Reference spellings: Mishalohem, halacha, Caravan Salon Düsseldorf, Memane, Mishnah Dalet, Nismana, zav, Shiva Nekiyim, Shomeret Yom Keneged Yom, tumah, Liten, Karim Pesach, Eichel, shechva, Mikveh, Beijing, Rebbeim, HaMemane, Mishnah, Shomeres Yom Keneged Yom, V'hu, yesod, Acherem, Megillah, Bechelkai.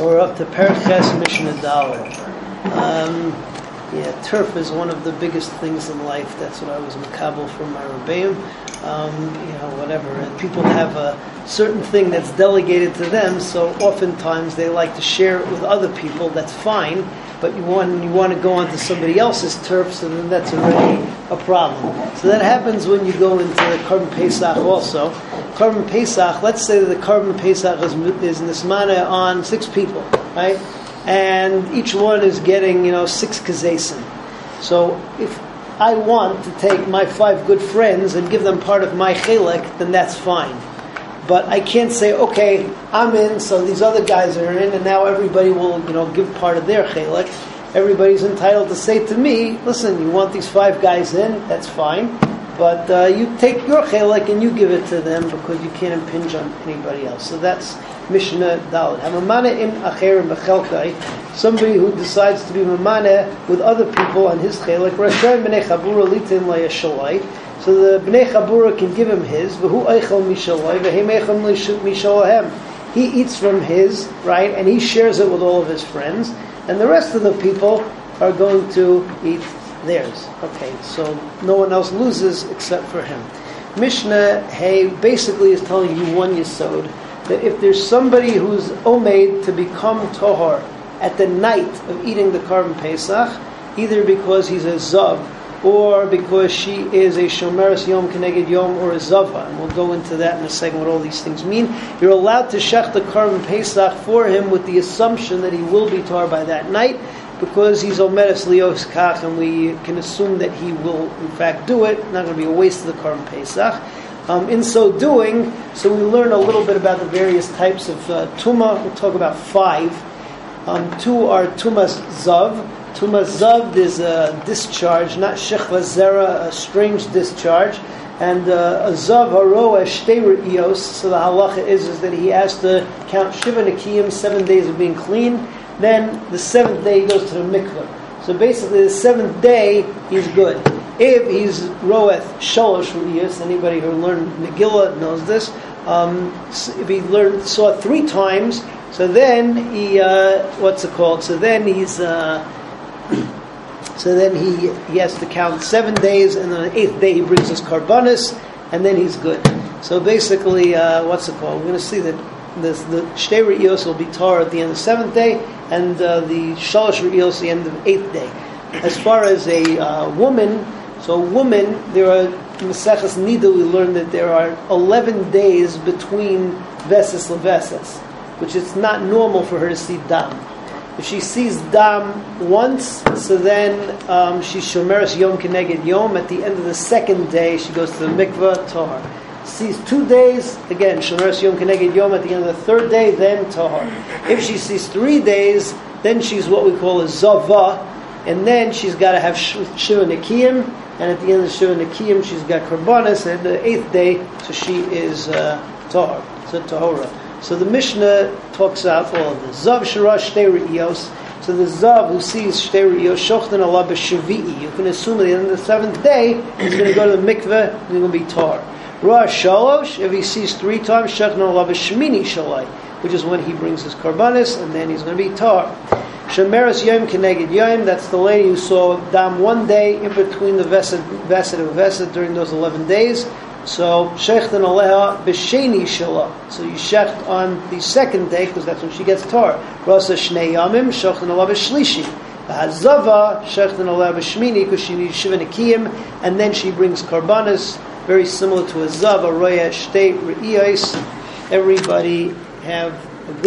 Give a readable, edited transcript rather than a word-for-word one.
We're up to Perkas Mission and Dalet. Turf is one of the biggest things in life. That's what I was in Kabul for my Rebbeim. Whatever. And people have a certain thing that's delegated to them, so oftentimes they like to share it with other people. That's fine, but you want to go onto somebody else's turf, so then that's already a problem. So that happens when you go into the Karim Pesach also. Korban Pesach, let's say that the Korban Pesach is Nismana on 6 people, right? And each one is getting, 6 kazesim. So if I want to take my 5 good friends and give them part of my chelek, then that's fine. But I can't say, okay, I'm in, so these other guys are in, and now everybody will, give part of their chelek. Everybody's entitled to say to me, listen, you want these 5 guys in, that's fine. But you take your chelek and you give it to them because you can't impinge on anybody else. So that's Mishnah Dalet. HaMemane im Acherem Bechelkai, somebody who decides to be Memane with other people on his chelek. Roshay Bnei Chaburah Liten Layeshulay, so the Bnei Chaburah can give him his. V'hu Eichel Mishaloy, V'hem Eichel Mishalohem. He eats from his, right, and he shares it with all of his friends. And the rest of the people are going to eat theirs. Okay, so no one else loses except for him. Mishnah Hay basically is telling you one yesod, that if there's somebody who's omed to become tahor at the night of eating the Karim Pesach, either because he's a zav or because she is a Shomeret Yom Keneged Yom or a zava, and we'll go into that in a second what all these things mean, you're allowed to shech the Karim Pesach for him with the assumption that he will be tahor by that night, because he's omeres lios kach, and we can assume that he will in fact do it. Not going to be a waste of the Korban Pesach. In so doing, we learn a little bit about the various types of tumah. We'll talk about 5. 2 are tumas zav. Tumas zav is a discharge, not shechva zera, a strange discharge. And a zav haro as Shtei Re'iyot, so the halacha is that he has to count Shiva Nekiyim, 7 days of being clean. Then the 7th day he goes to the mikveh. So basically the 7th day he's good. If he's roeth shalosh re'iyos, anybody who learned Megillah knows this, if he saw 3 times, so then he, he has to count 7 days, and then on the 8th day he brings his Karbanis, and then he's good. So basically, we're going to see that the Shtei Re'iyot will be tahor at the end of the 7th day, and the Shalosh Re'iyot at the end of the 8th day. As far as a woman, there are Maseches Nida, we learned that there are 11 days between Veses Leveses, which it's not normal for her to see Dam. If she sees Dam once, so then she Shomeres Yom Keneged Yom, at the end of the 2nd day she goes to the mikveh, tahor. Sees 2 days, again, Shomeres Yom Keneged Yom, at the end of the 3rd day, then tahor. If she sees 3 days, then she's what we call a zava, and then she's got to have Shiva Nekiyim, and at the end of Shiva Nekiyim, she's got Karbanis, and at the 8th day, so she is tahor, so tahora. So the Mishnah talks out all of this. Zav Shira Shtei Re'iyos, so the zav who sees Shtei Re'iyot shochten ala b'shavi'i, you can assume at the end of the 7th day, he's going to go to the mikveh, and he's going to be tahor. Rosh Shalosh, if he sees 3 times, Shechna Olav Shemini Shalai, which is when he brings his Karbanis, and then he's going to be tahor. Shomeres Yom Keneged Yom, that's the lady who saw Dam one day in between the Veset and Veset during those 11 days. So, Shechna Oleha B'Sheni Shalai. So you shecht on the 2nd day, because that's when she gets tahor. Roshay Shnei Yamim, Shechna Olav Shlishi. Hazava, Shechna Olav Shemini, because she needs Shiva Nekiyim, and then she brings Karbanis. Very similar to a zav, a roya shtei re'iyos. Everybody have